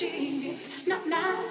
genius, not my